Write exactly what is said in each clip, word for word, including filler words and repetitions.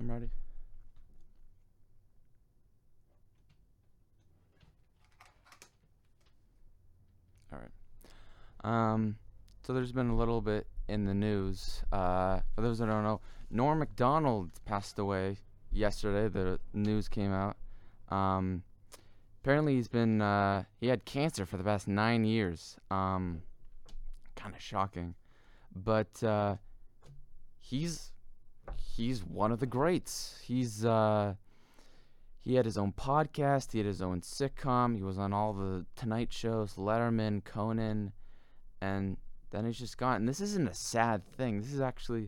I'm ready. All right. Um, so there's been a little bit in the news. Uh, for those that don't know, Norm Macdonald passed away yesterday. The news came out. Um, apparently he's been, uh, he had cancer for the past nine years. Um, kind of shocking. But uh, he's... he's one of the greats. He's uh he had his own podcast, he had his own sitcom, he was on all the Tonight shows, Letterman, Conan, and then he's just gone. And this isn't a sad thing. This is actually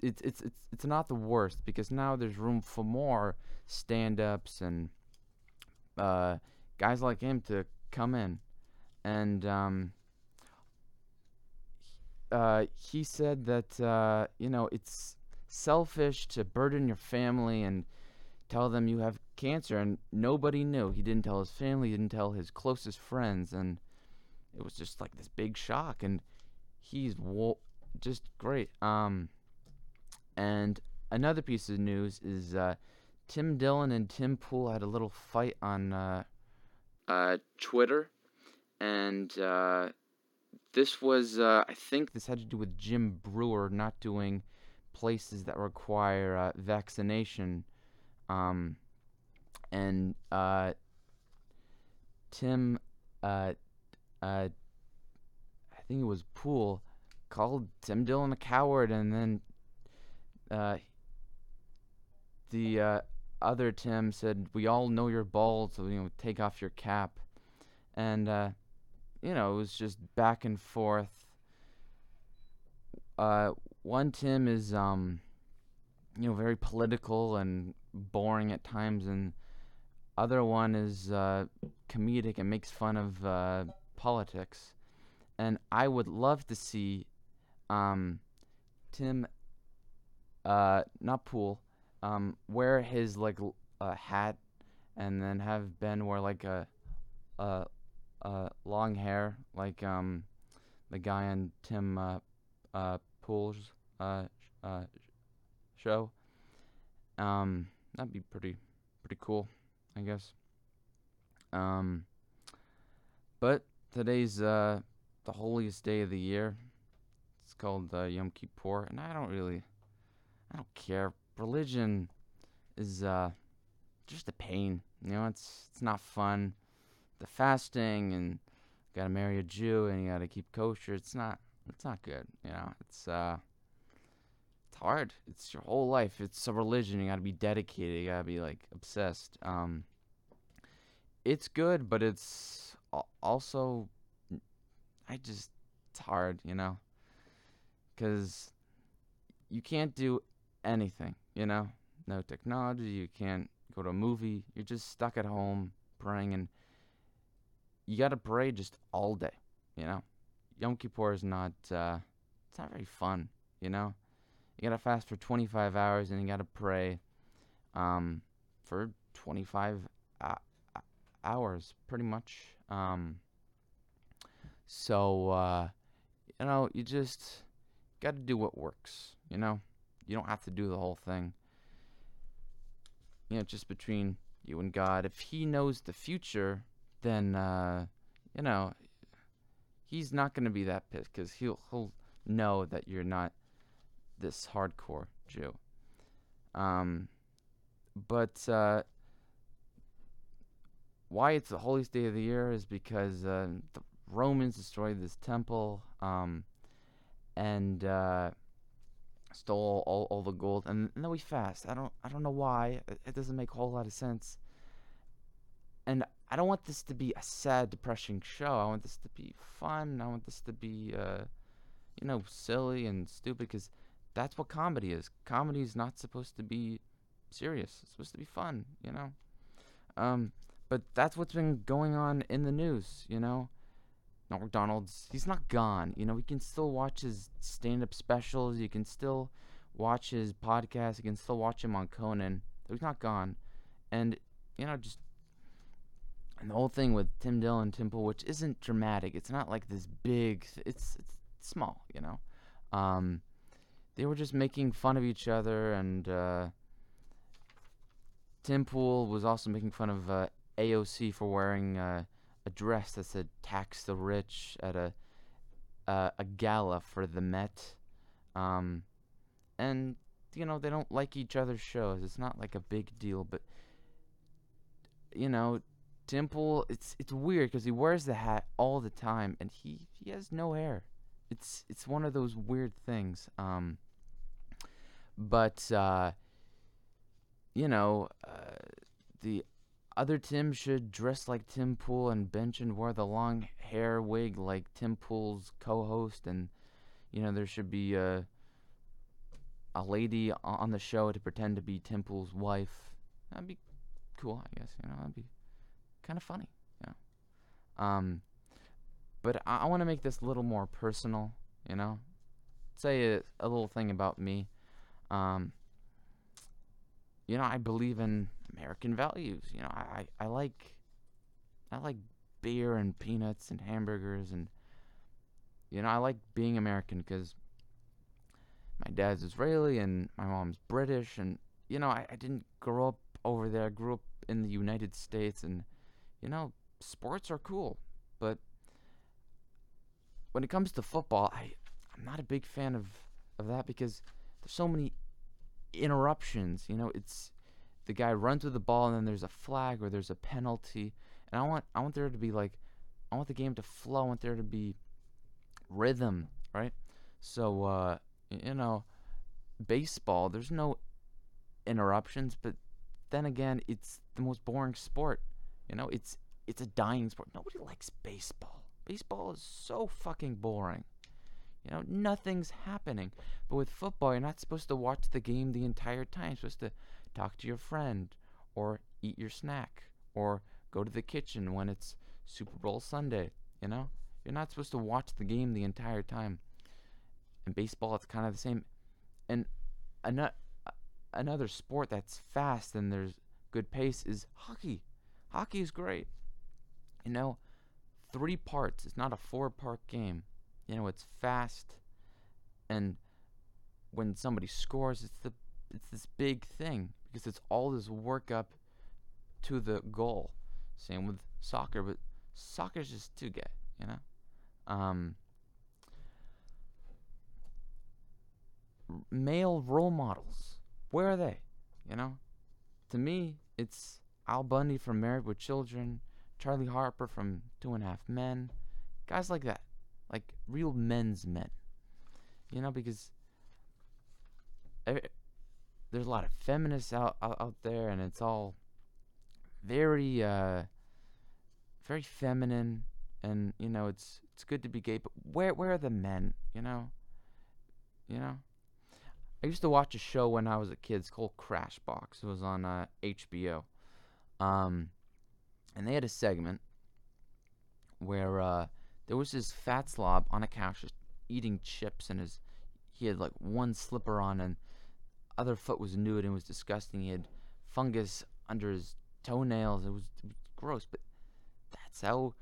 it's it's it's it's not the worst, because now there's room for more stand-ups and uh guys like him to come in. And um uh he said that uh you know, it's selfish to burden your family and tell them you have cancer, and nobody knew. He didn't tell his family, he didn't tell his closest friends, and it was just like this big shock. And he's wo- just great. Um, and another piece of news is uh, Tim Dillon and Tim Pool had a little fight on uh, uh, Twitter, and uh, this was uh, I think this had to do with Jim Brewer not doing places that require uh, vaccination, um, and uh, Tim, uh, uh, I think it was Poole, called Tim Dillon a coward, and then uh, the uh, other Tim said, "We all know you're bald, so you know, take off your cap," and uh, you know, it was just back and forth. Uh, one Tim is, um, you know, very political and boring at times, and other one is, uh, comedic and makes fun of, uh, politics. And I would love to see, um, Tim, uh, not Pool, um, wear his, like, l- uh, hat, and then have Ben wear, like, a, uh, uh, long hair, like, um, the guy on Tim, uh, uh, Pool's, uh, uh, show. Um, that'd be pretty, pretty cool, I guess. Um, but today's, uh, the holiest day of the year. It's called, uh, Yom Kippur, and I don't really, I don't care. Religion is, uh, just a pain, you know, it's, it's not fun. The fasting, and gotta marry a Jew, and you gotta keep kosher, it's not, It's not good, you know, it's, uh, it's hard, it's your whole life, it's a religion, you gotta be dedicated, you gotta be, like, obsessed. Um, it's good, but it's also, I just, it's hard, you know, because you can't do anything, you know, no technology, you can't go to a movie, you're just stuck at home praying, and you gotta pray just all day, you know. Yom Kippur is not, uh, it's not very fun, you know? You gotta fast for twenty-five hours, and you gotta pray, um, for twenty-five hours, pretty much. Um, so, uh, you know, you just gotta do what works, you know? You don't have to do the whole thing. You know, just between you and God. If He knows the future, then, uh, you know, He's not going to be that pissed, because he'll, he'll know that you're not this hardcore Jew. Um, but uh, why it's the holiest day of the year is because uh, the Romans destroyed this temple um, and uh, stole all, all the gold. And, and then we fast. I don't I don't know why. It, it doesn't make a whole lot of sense. And I don't want this to be a sad, depressing show. I want this to be fun. I want this to be, uh, you know, silly and stupid, because that's what comedy is. Comedy is not supposed to be serious. It's supposed to be fun, you know? Um, but that's what's been going on in the news, you know? Norm Macdonald's, he's not gone. You know, we can still watch his stand-up specials. You can still watch his podcast. You can still watch him on Conan. He's not gone. And, you know, just... and the whole thing with Tim Dillon, Tim Pool, which isn't dramatic. It's not like this big. It's it's small, you know. Um, they were just making fun of each other, and uh, Tim Pool was also making fun of uh, A O C for wearing uh, a dress that said "Tax the Rich" at a uh, a gala for the Met. Um, and, you know, they don't like each other's shows. It's not like a big deal, but, you know, Tim Pool, it's it's weird because he wears the hat all the time, and he, he has no hair. It's it's one of those weird things. Um, but, uh, you know, uh, the other Tim should dress like Tim Pool, and Ben should wear the long hair wig like Tim Pool's co-host, and, you know, there should be a, a lady on the show to pretend to be Tim Pool's wife. That'd be cool, I guess, you know, that'd be kind of funny, you know. Um, but I, I want to make this a little more personal, you know. Say a, a little thing about me. Um, you know, I believe in American values. You know, I, I like, I like beer and peanuts and hamburgers, and, you know, I like being American because my dad's Israeli and my mom's British, and, you know, I, I didn't grow up over there. I grew up in the United States, and, you know, sports are cool, but when it comes to football, I, I'm not a big fan of, of that because there's so many interruptions. You know, it's the guy runs with the ball and then there's a flag or there's a penalty, and I want I want there to be like I want the game to flow. I want there to be rhythm, right? So uh, you know, baseball, there's no interruptions, but then again, it's the most boring sport. You know, it's it's a dying sport. Nobody likes baseball. Baseball is so fucking boring. You know, nothing's happening. But with football, you're not supposed to watch the game the entire time. You're supposed to talk to your friend, or eat your snack, or go to the kitchen when it's Super Bowl Sunday, you know? You're not supposed to watch the game the entire time. In baseball, it's kind of the same. And an- another sport that's fast and there's good pace is hockey. Hockey is great. You know, three parts. It's not a four-part game. You know, it's fast, and when somebody scores, it's the it's this big thing because it's all this work up to the goal. Same with soccer, but soccer's just too gay, you know. Um, male role models, where are they? You know, to me, it's Al Bundy from Married with Children, Charlie Harper from Two and a Half Men, guys like that. Like, real men's men. You know, because every, there's a lot of feminists out, out, out there, and it's all very, uh, very feminine, and, you know, it's it's good to be gay, but where, where are the men, you know? You know? I used to watch a show when I was a kid, it's called Crash Box. It was on uh, H B O. Um, and they had a segment where, uh, there was this fat slob on a couch just eating chips, and his he had like one slipper on and other foot was nude, and it was disgusting. He had fungus under his toenails. It was, it was gross, but that's how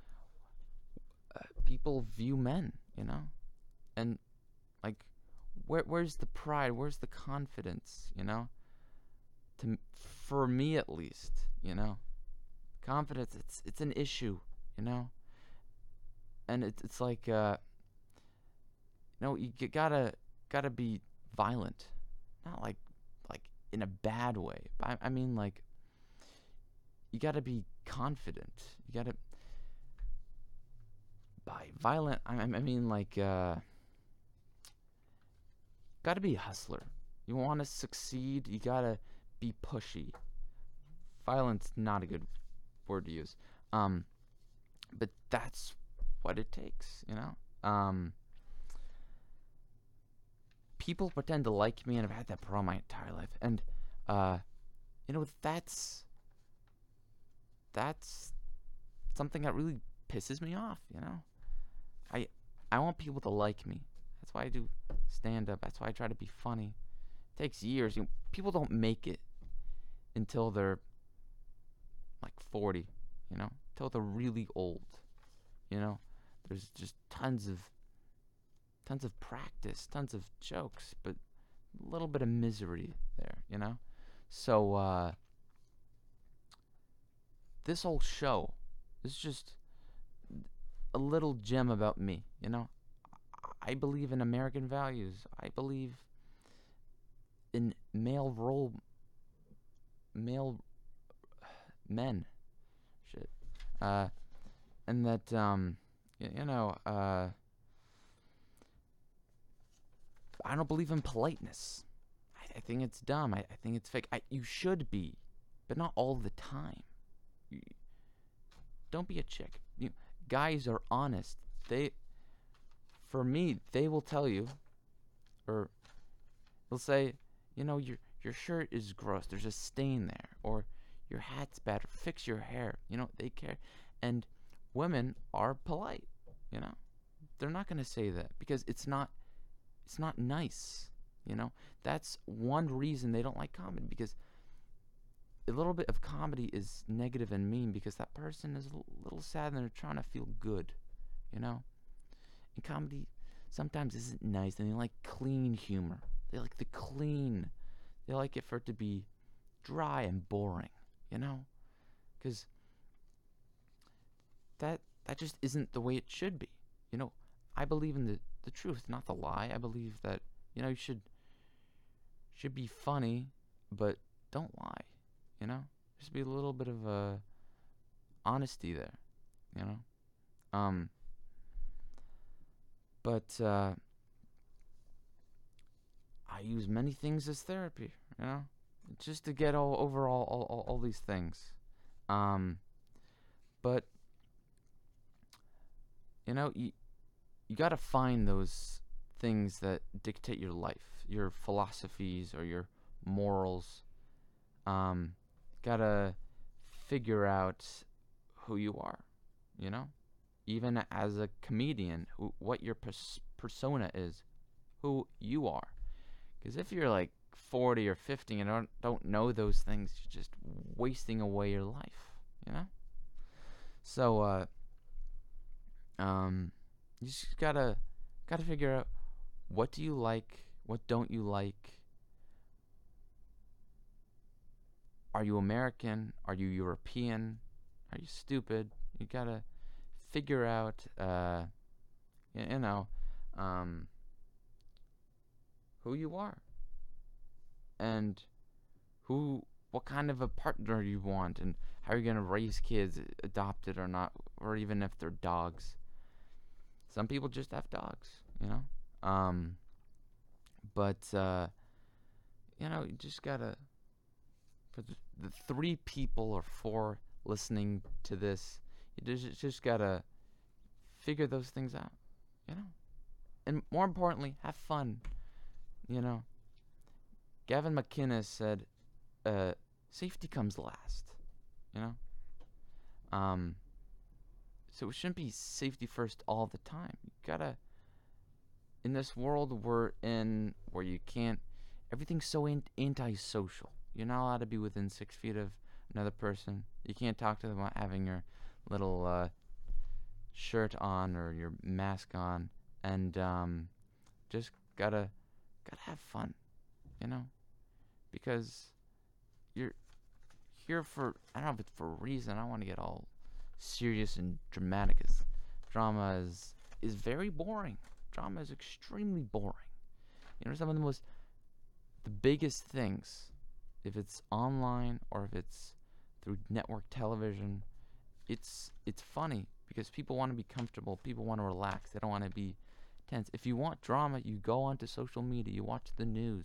uh, people view men, you know? And like, where where's the pride? Where's the confidence, you know? To for me at least, you know? Confidence, it's it's an issue, you know? And it's it's like uh, you know, you gotta gotta be violent, not like like in a bad way. I, I mean like you gotta be confident. You gotta by violent. I I mean like uh, gotta be a hustler. You want to succeed. You gotta be pushy. Violent's not a good word to use. Um, but that's what it takes, you know. Um, people pretend to like me, and I've had that problem my entire life. And uh, you know, that's that's something that really pisses me off, you know. I I want people to like me. That's why I do stand up. That's why I try to be funny. It takes years. You know, people don't make it until they're like forty, you know, until they're really old, you know. There's just tons of, tons of practice, tons of jokes, but a little bit of misery there, you know? So, uh, this whole show is just a little gem about me, you know? I believe in American values. I believe in male role... male... men. Shit. Uh, and that, um, you, you know, uh... I don't believe in politeness. I, I think it's dumb. I, I think it's fake. I, you should be, but not all the time. You, don't be a chick. You, guys are honest. They... For me, they will tell you, or they'll say, you know, your your shirt is gross. There's a stain there, or your hat's bad. Or fix your hair. You know, they care. And women are polite. You know, they're not gonna say that because it's not it's not nice. You know, that's one reason they don't like comedy, because a little bit of comedy is negative and mean because that person is a little sad and they're trying to feel good. You know. And comedy sometimes isn't nice, and they like clean humor. They like the clean. They like it for it to be dry and boring, you know? Because that that just isn't the way it should be. You know, I believe in the, the truth, not the lie. I believe that, you know, you should, should be funny, but don't lie, you know? There should be a little bit of uh, honesty there, you know? Um... But, uh, I use many things as therapy, you know, just to get all over all, all, all, all these things. Um, but, you know, you, you gotta find those things that dictate your life, your philosophies or your morals. Um, gotta figure out who you are, you know? Even as a comedian, who, what your pers- persona is, who you are. Because if you're like forty or fifty and don't, don't know those things, you're just wasting away your life, you know? So, uh, um, you just gotta, gotta figure out what do you like, what don't you like. Are you American? Are you European? Are you stupid? You gotta figure out, uh, you, you know, um, who you are, and who, what kind of a partner you want, and how you're gonna raise kids, adopted or not, or even if they're dogs. Some people just have dogs, you know, um, but, uh, you know, you just gotta, for the, the three people or four listening to this, you just, just gotta figure those things out, you know? And more importantly, have fun, you know? Gavin McInnes said, uh, safety comes last, you know? Um, so it shouldn't be safety first all the time. You gotta, in this world we're in, where you can't, everything's so in- antisocial. You're not allowed to be within six feet of another person. You can't talk to them without having your little uh, shirt on or your mask on, and um, just gotta gotta have fun, you know, because you're here for, I don't know if it's for a reason. I don't want to get all serious and dramatic, as drama is is very boring. Drama is extremely boring. You know, some of the most the biggest things, if it's online or if it's through network television. It's it's funny because people want to be comfortable. People want to relax. They don't want to be tense. If you want drama, you go onto social media. You watch the news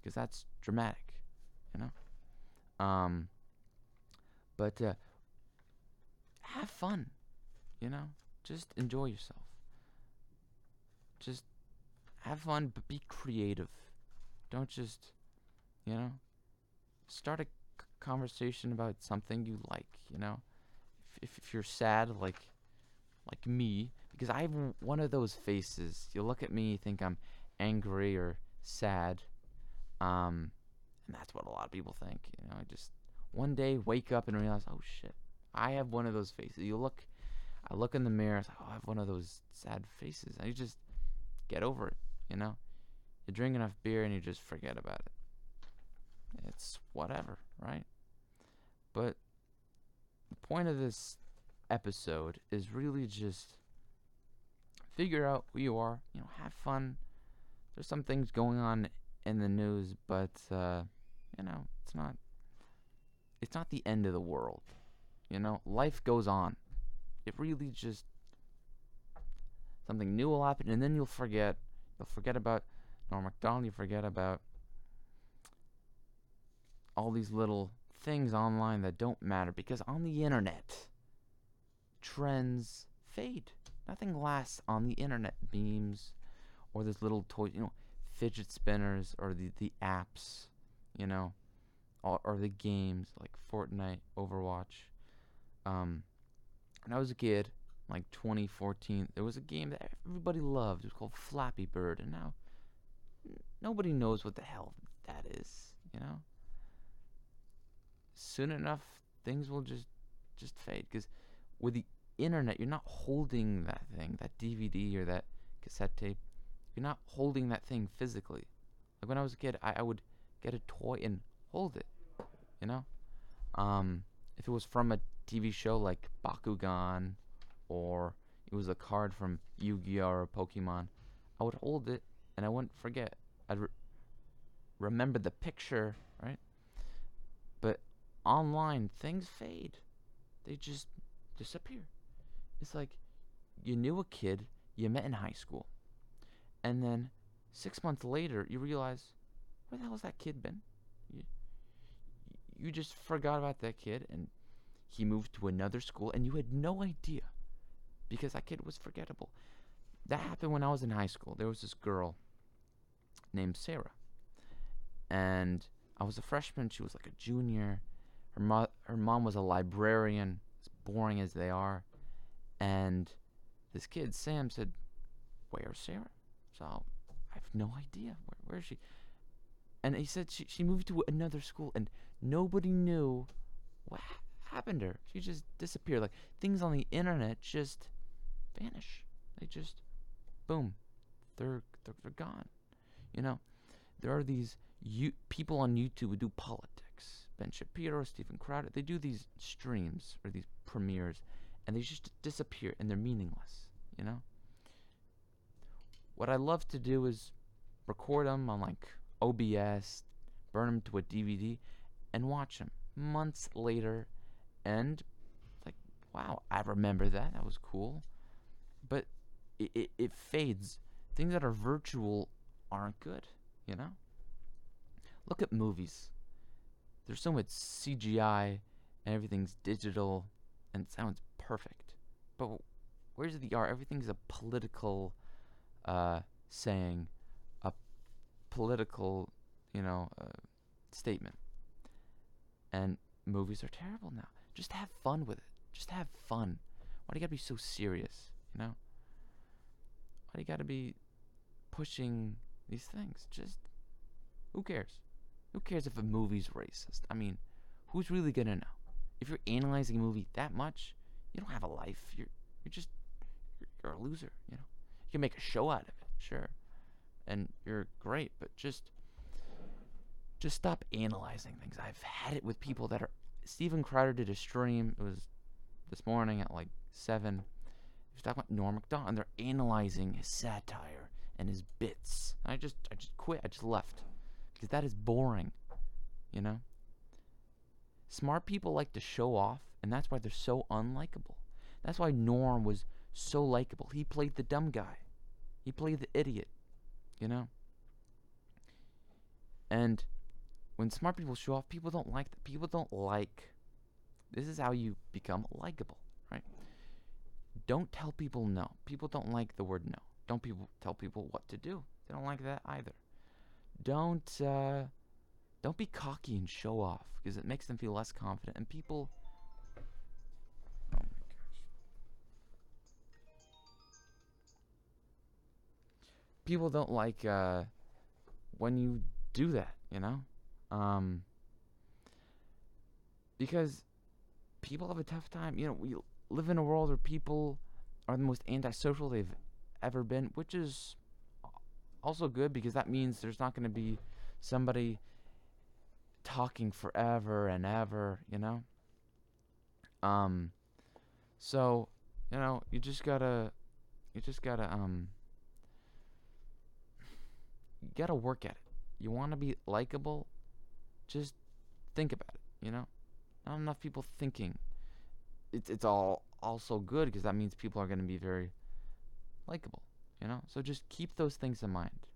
because that's dramatic, you know. Um. But uh, have fun, you know. Just enjoy yourself. Just have fun, but be creative. Don't just, you know, start a c- conversation about something you like, you know. If, if you're sad, like like me, because I have one of those faces. You look at me, you think I'm angry or sad, um, and that's what a lot of people think. You know, I just one day wake up and realize, oh shit, I have one of those faces. You look, I look in the mirror, it's like, oh, I have one of those sad faces. And you just get over it, you know. You drink enough beer and you just forget about it. It's whatever, right? But the point of this episode is really just figure out who you are, you know, have fun. There's some things going on in the news, but, uh, you know, it's not, it's not the end of the world, you know, life goes on. It really just, something new will happen, and then you'll forget, you'll forget about Norm Macdonald, you forget about all these little things online that don't matter, because on the internet, trends fade. Nothing lasts on the internet. Memes, or those little toys, you know, fidget spinners, or the, the apps, you know, or, or the games like Fortnite, Overwatch. Um, when I was a kid, like twenty fourteen, there was a game that everybody loved. It was called Flappy Bird, and now n- nobody knows what the hell that is, you know? Soon enough, things will just, just fade, because with the internet, you're not holding that thing, that D V D or that cassette tape. You're not holding that thing physically. Like when I was a kid, I, I would get a toy and hold it, you know? Um, if it was from a T V show like Bakugan, or it was a card from Yu-Gi-Oh or Pokemon, I would hold it and I wouldn't forget. I'd re- remember the picture, right? But online, things fade. They just disappear. It's like you knew a kid you met in high school, and then six months later, you realize, where the hell has that kid been? You, you just forgot about that kid, and he moved to another school, and you had no idea, because that kid was forgettable. That happened when I was in high school. There was this girl named Sarah, and I was a freshman. She was like a junior. Her, mo- her mom was a librarian, as boring as they are, and this kid, Sam, said, where's Sarah? So I have no idea. Where, where is she? And he said she, she moved to another school, and nobody knew what ha- happened to her. She just disappeared. Like, things on the internet just vanish. They just, boom, they're they're, they're gone. You know, there are these you, people on YouTube who do politics. Ben Shapiro, Stephen Crowder. They do these streams or these premieres, and they just disappear, and they're meaningless. You know. What I love to do is record them on like O B S, burn them to a D V D, and watch them months later, and like, wow, I remember that. That was cool. But it, it, it fades. Things that are virtual aren't good, you know? Look at movies. There's so much C G I, and everything's digital, and it sounds perfect. But where's the art? Everything's a political... Uh, saying a political, you know, uh, statement. And movies are terrible now. Just have fun with it. Just have fun. Why do you gotta be so serious, you know? Why do you gotta be pushing these things? Just, who cares? Who cares if a movie's racist? I mean, who's really gonna know? If you're analyzing a movie that much, you don't have a life. You're, you're just, you're, you're a loser, you know? You can make a show out of it, sure, and you're great, but just just stop analyzing things. I've had it with people that are... Stephen Crowder did a stream, it was this morning at like seven, he was talking about Norm Macdonald, and they're analyzing his satire and his bits, and I just, I just quit, I just left, because that is boring, you know? Smart people like to show off, and that's why they're so unlikable. That's why Norm was so likable. He played the dumb guy. He played the idiot, you know? And when smart people show off, people don't like that. People don't like... This is how you become likable, right? Don't tell people no. People don't like the word no. Don't people tell people what to do. They don't like that either. Don't, uh... Don't be cocky and show off, because it makes them feel less confident. And people... People don't like uh, when you do that, you know? Um, because people have a tough time. You know, we live in a world where people are the most antisocial they've ever been, which is also good, because that means there's not going to be somebody talking forever and ever, you know? Um, so, you know, you just gotta, you just gotta, um, you gotta work at it. You want to be likable, just think about it, you know? Not enough people thinking. It's it's all also good because that means people are going to be very likable, you know? So just keep those things in mind.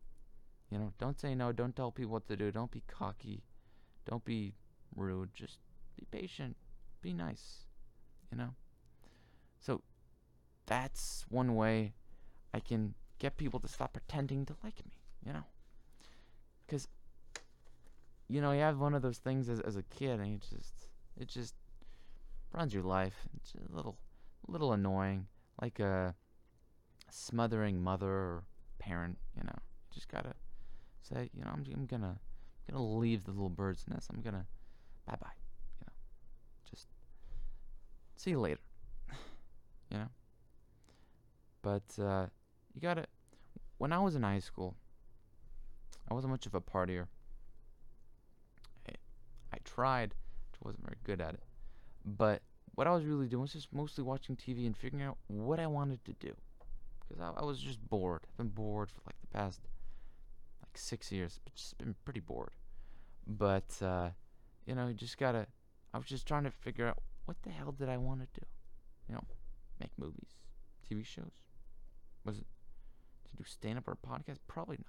You know, don't say no, don't tell people what to do, don't be cocky, don't be rude, just be patient, be nice, you know? So that's one way I can get people to stop pretending to like me, you know? Because, you know, you have one of those things as as a kid, and it just it just runs your life. It's a little little annoying, like a smothering mother or parent. You know, you just gotta say, you know, I'm I'm gonna I'm gonna leave the little bird's nest. I'm gonna bye bye. You know, just see you later. You know. But uh, you gotta. When I was in high school, I wasn't much of a partier. I, I tried, but wasn't very good at it. But what I was really doing was just mostly watching T V and figuring out what I wanted to do. Because I, I was just bored. I've been bored for like the past like six years. But just been pretty bored. But, uh, you know, you just gotta... I was just trying to figure out what the hell did I want to do. You know, make movies, T V shows. Was it to do stand-up or a podcast? Probably not.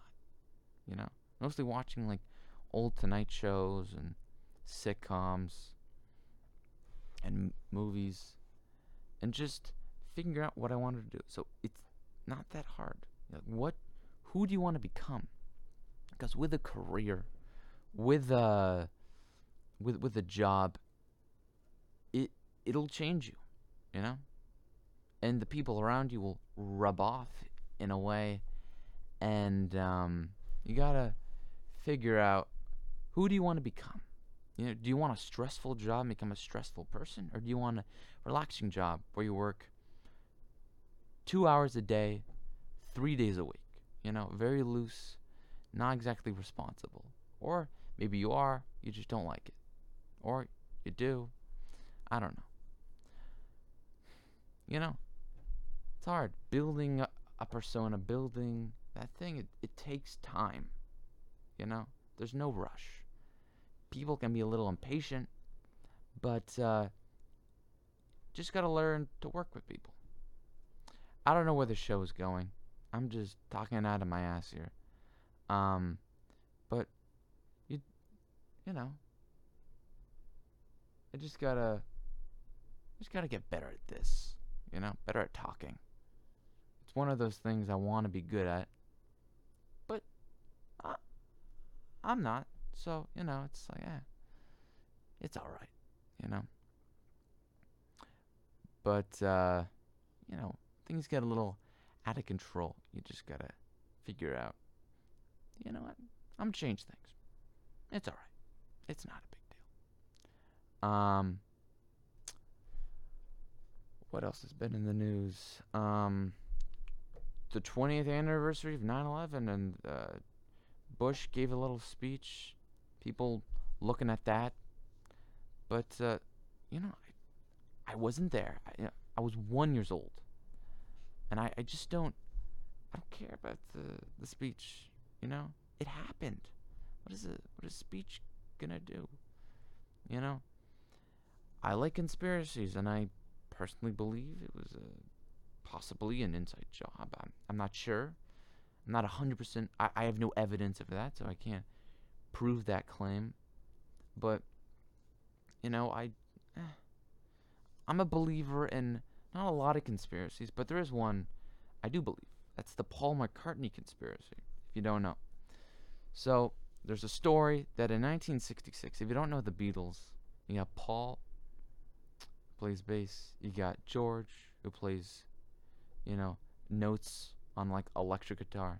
You know, mostly watching like old Tonight shows and sitcoms and m- movies and just figure out what I wanted to do. So it's not that hard. Like, what, who do you want to become? Because with a career, with a, with, with a job, it, it'll change you, you know, and the people around you will rub off in a way. And, um, you gotta figure out who do you want to become. You know, do you want a stressful job, become a stressful person, or do you want a relaxing job where you work two hours a day, three days a week? You know, very loose, not exactly responsible. Or maybe you are, you just don't like it, or you do. I don't know. You know, it's hard building a, a persona, building. That thing, it, it takes time, you know? There's no rush. People can be a little impatient, but uh, just gotta learn to work with people. I don't know where the show is going. I'm just talking out of my ass here. Um, but, you, you know, I just gotta, just gotta get better at this, you know? Better at talking. It's one of those things I want to be good at. I'm not, so, you know, it's like, eh, it's alright, you know, but, uh, you know, things get a little out of control. You just gotta figure out, you know what, I'm gonna change things, it's alright, it's not a big deal. Um, what else has been in the news? Um, the twentieth anniversary of nine eleven, and, uh, Bush gave a little speech, people looking at that, but, uh, you know, I, I wasn't there, I, you know, I was one years old, and I, I just don't, I don't care about the, the speech, you know, it happened. What is a, what is speech gonna do, you know? I like conspiracies, and I personally believe it was a, possibly an inside job. I'm, I'm not sure. Not one hundred percent. I, I have no evidence of that, so I can't prove that claim. But, you know, I, eh, I'm a believer in not a lot of conspiracies, but there is one I do believe. That's the Paul McCartney conspiracy, if you don't know. So, there's a story that in nineteen sixty-six, if you don't know the Beatles, you got Paul, who plays bass. You got George, who plays, you know, notes on like electric guitar,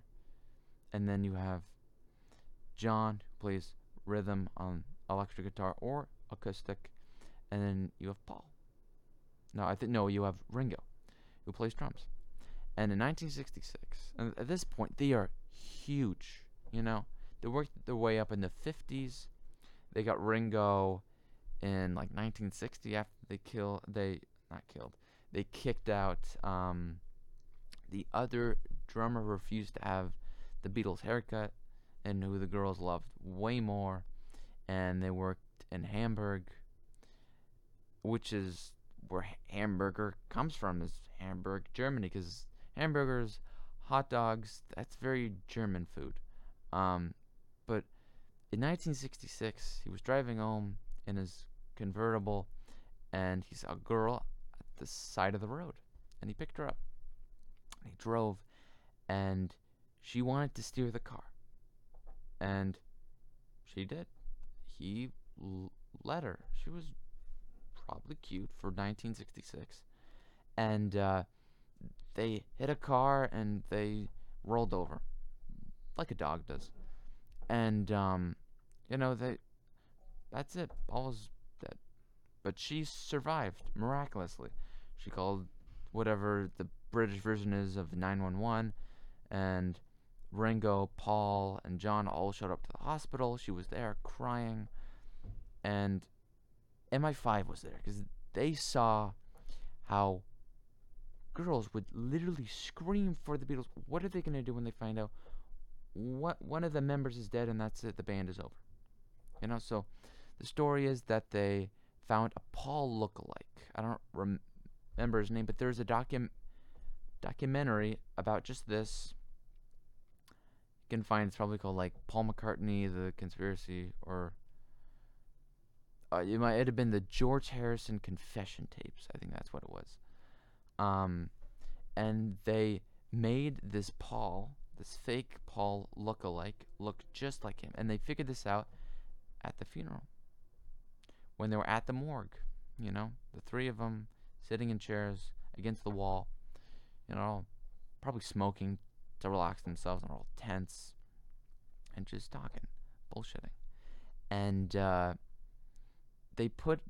and then you have John, who plays rhythm on electric guitar or acoustic, and then you have Paul. No, I think no, you have Ringo, who plays drums. And in nineteen sixty-six, and at this point, they are huge. You know, they worked their way up in the fifties. They got Ringo in like nineteen sixty after they kill they not killed they kicked out um, the other drummer, refused to have the Beatles haircut, and who the girls loved way more, and they worked in Hamburg, which is where hamburger comes from, is Hamburg, Germany, because hamburgers, hot dogs, that's very German food. Um, but in nineteen sixty-six, he was driving home in his convertible, and he saw a girl at the side of the road, and he picked her up, and he drove, and she wanted to steer the car, and she did. He l- let her. She was probably cute for nineteen sixty-six, and uh, they hit a car, and they rolled over, like a dog does, and um, you know, they, that's it, Paul was dead, but she survived, miraculously. She called whatever the British version is of nine one one, and Ringo, Paul, and John all showed up to the hospital. She was there crying, and M I five was there, because they saw how girls would literally scream for the Beatles. What are they going to do when they find out what one of the members is dead and that's it, the band is over? You know, so the story is that they found a Paul lookalike. I don't rem- remember his name, but there's a docu- documentary about just this. You can find, it's probably called like Paul McCartney, The Conspiracy, or uh, it might it have been the George Harrison Confession Tapes. I think that's what it was. Um, and they made this Paul, this fake Paul lookalike, look just like him, and they figured this out at the funeral, when they were at the morgue, you know, the three of them sitting in chairs against the wall, you know, all probably smoking to relax themselves, and all tense, and just talking, bullshitting, and uh, they put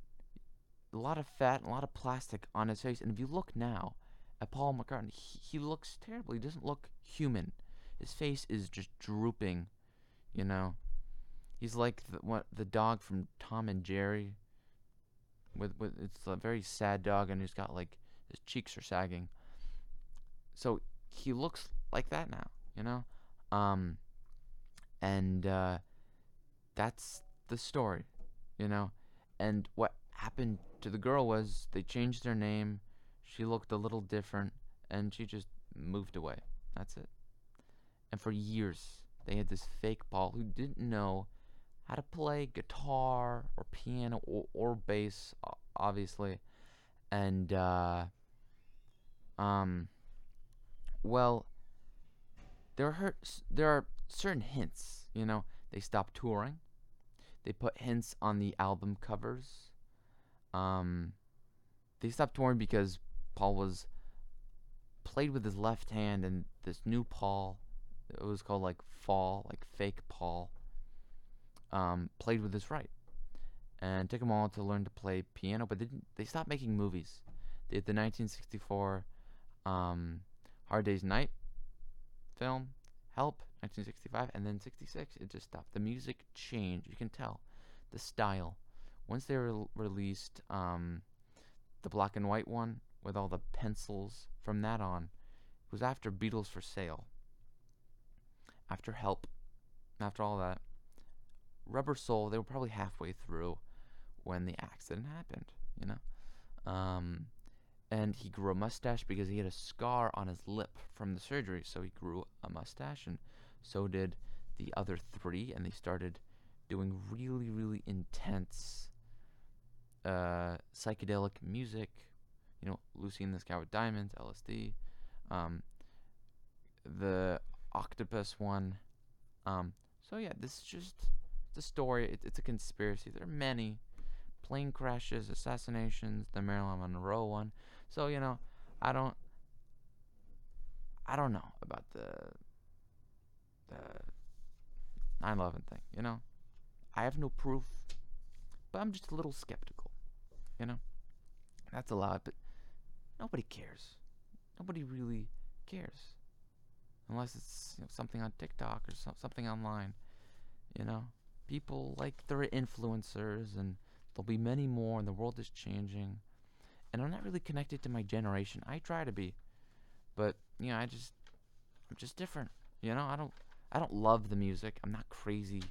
a lot of fat, and a lot of plastic on his face, and if you look now at Paul McCartney, he, he looks terrible. He doesn't look human. His face is just drooping, you know. He's like the, what, the dog from Tom and Jerry. With with it's a very sad dog, and he's got like his cheeks are sagging. So he looks like that now, you know. Um, and uh, that's the story, you know. And what happened to the girl was they changed her name, she looked a little different, and she just moved away. That's it. And for years they had this fake Paul who didn't know how to play guitar or piano or, or bass, obviously, and uh, um, well, there are there are certain hints, you know. They stopped touring, they put hints on the album covers. Um, they stopped touring because Paul was played with his left hand, and this new Paul, it was called like Fall, like fake Paul, um, played with his right, and it took them all to learn to play piano. But they didn't, they stopped making movies. They did the nineteen sixty-four um, Hard Day's Night film, Help, nineteen sixty-five, and then sixty-six. It just stopped. The music changed. You can tell the style. Once they re- released um, the black and white one with all the pencils, from that on, it was after Beatles for Sale, after Help, after all that. Rubber Soul, they were probably halfway through when the accident happened, you know. Um, and he grew a mustache because he had a scar on his lip from the surgery, so he grew a mustache, and so did the other three, and they started doing really, really intense Uh, psychedelic music, you know, Lucy and the Sky with Diamonds, L S D, um, the octopus one, um, so yeah, this is just the story. It, it's a conspiracy. There are many plane crashes, assassinations, the Marilyn Monroe one, so you know, I don't, I don't know about the, the nine eleven thing, you know, I have no proof, but I'm just a little skeptical. You know, that's allowed, but nobody cares. Nobody really cares, unless it's, you know, something on TikTok or so- something online. You know, people like their influencers and There'll be many more, and the world is changing. And I'm not really connected to my generation. I try to be, but you know, I just, I'm just different. You know, I don't, I don't love the music. I'm not crazy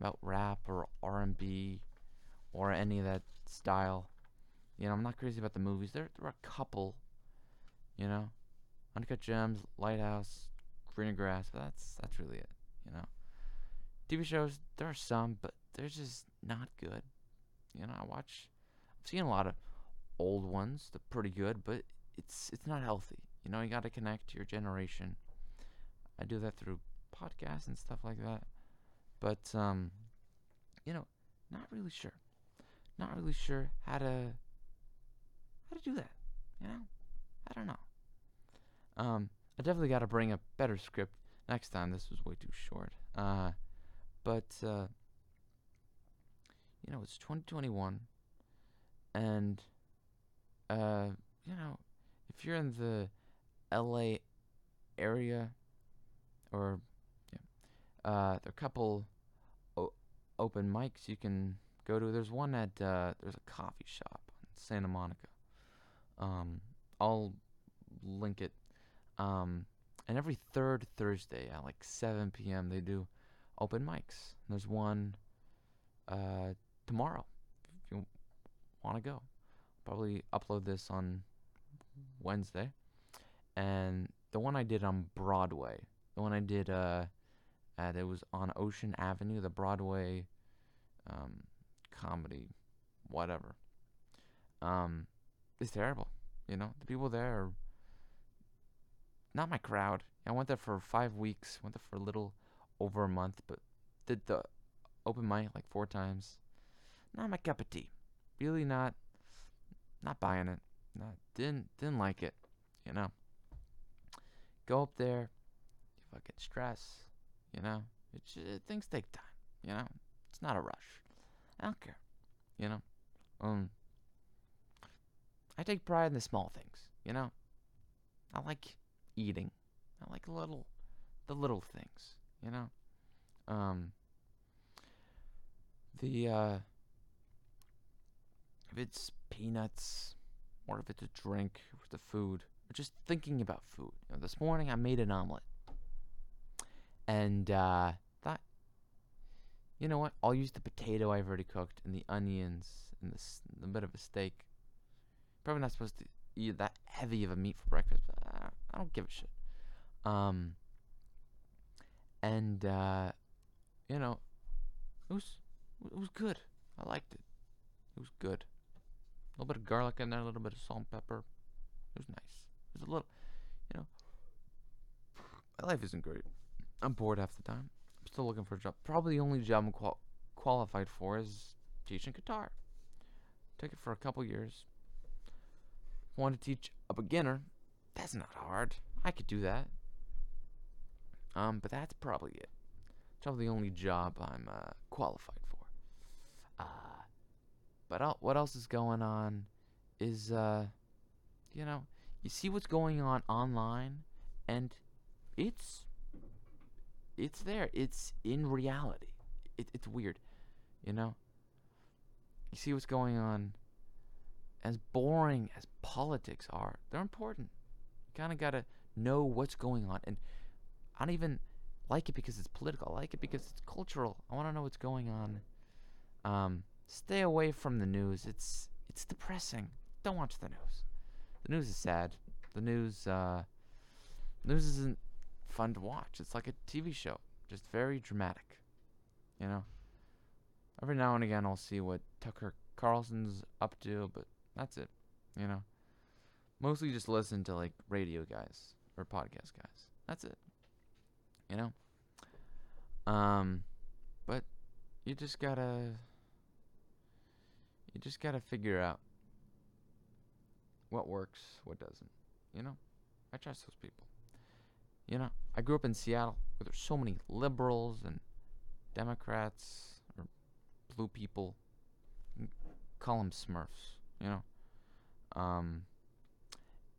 about rap or R and B or any of that style. You know, I'm not crazy about the movies. There, there are a couple. You know, Uncut Gems, Lighthouse, Greener Grass. But that's that's really it. You know, T V shows. There are some, but they're just not good. You know, I watch. I've seen a lot of old ones. They're pretty good, but it's it's not healthy. You know, you got to connect to your generation. I do that through podcasts and stuff like that. But um, you know, not really sure. Not really sure how to how to do that. You know, I don't know. Um, I definitely got to bring a better script next time. This was way too short. Uh, but uh, you know, it's twenty twenty-one, and uh, you know, if you're in the L A area, or yeah, uh, there are a couple o- open mics you can go to. There's one at uh, there's a coffee shop in Santa Monica. Um, I'll link it. Um, and every third Thursday at like seven p.m. they do open mics. And there's one uh, tomorrow if you want to go. Probably upload this on Wednesday. And the one I did on Broadway, the one I did uh, at, it was on Ocean Avenue, the Broadway um, comedy, whatever. Um, it's terrible, you know. The people there are not my crowd. I went there for five weeks. Went there for a little over a month, but did the open mic like four times. Not my cup of tea. Really not. Not buying it. Not didn't didn't like it. You know. Go up there. You fucking stress. You know. It's it, things take time. You know. It's not a rush. I don't care. You know. Um. I take pride in the small things. You know. I like eating. I like little, the little things, you know. Um, the uh, if it's peanuts, or if it's a drink, or the food, or just thinking about food. You know, this morning I made an omelet, and uh, thought, you know what? I'll use the potato I've already cooked, and the onions, and this a bit of a steak. Probably not supposed to eat that heavy of a meat for breakfast, but I, I don't give a shit. Um, and, uh, you know, it was, it was good. I liked it. It was good. A little bit of garlic in there, a little bit of salt and pepper. It was nice. It was a little, you know, my life isn't great. I'm bored half the time. I'm still looking for a job. Probably the only job I'm qual- qualified for is teaching guitar. Took it for a couple years. Want to teach a beginner? That's not hard. I could do that. Um, but that's probably it. It's probably the only job I'm uh, qualified for. Uh, but I'll, what else is going on? Is uh, you know, you see what's going on online, and it's it's there. It's in reality. It, it's weird, you know. You see what's going on. As boring as politics are, they're important. You kind of got to know what's going on. And I don't even like it because it's political. I like it because it's cultural. I want to know what's going on. Um, stay away from the news. It's it's depressing. Don't watch the news. The news is sad. The news, uh, news isn't fun to watch. It's like a T V show. Just very dramatic, you know. Every now and again I'll see what Tucker Carlson's up to, but that's it, you know. Mostly just listen to, like, radio guys or podcast guys. That's it, you know. Um, but you just gotta, you just gotta figure out what works, what doesn't, you know. I trust those people. You know, I grew up in Seattle where there's so many liberals and Democrats or blue people. Call them Smurfs, you know. Um,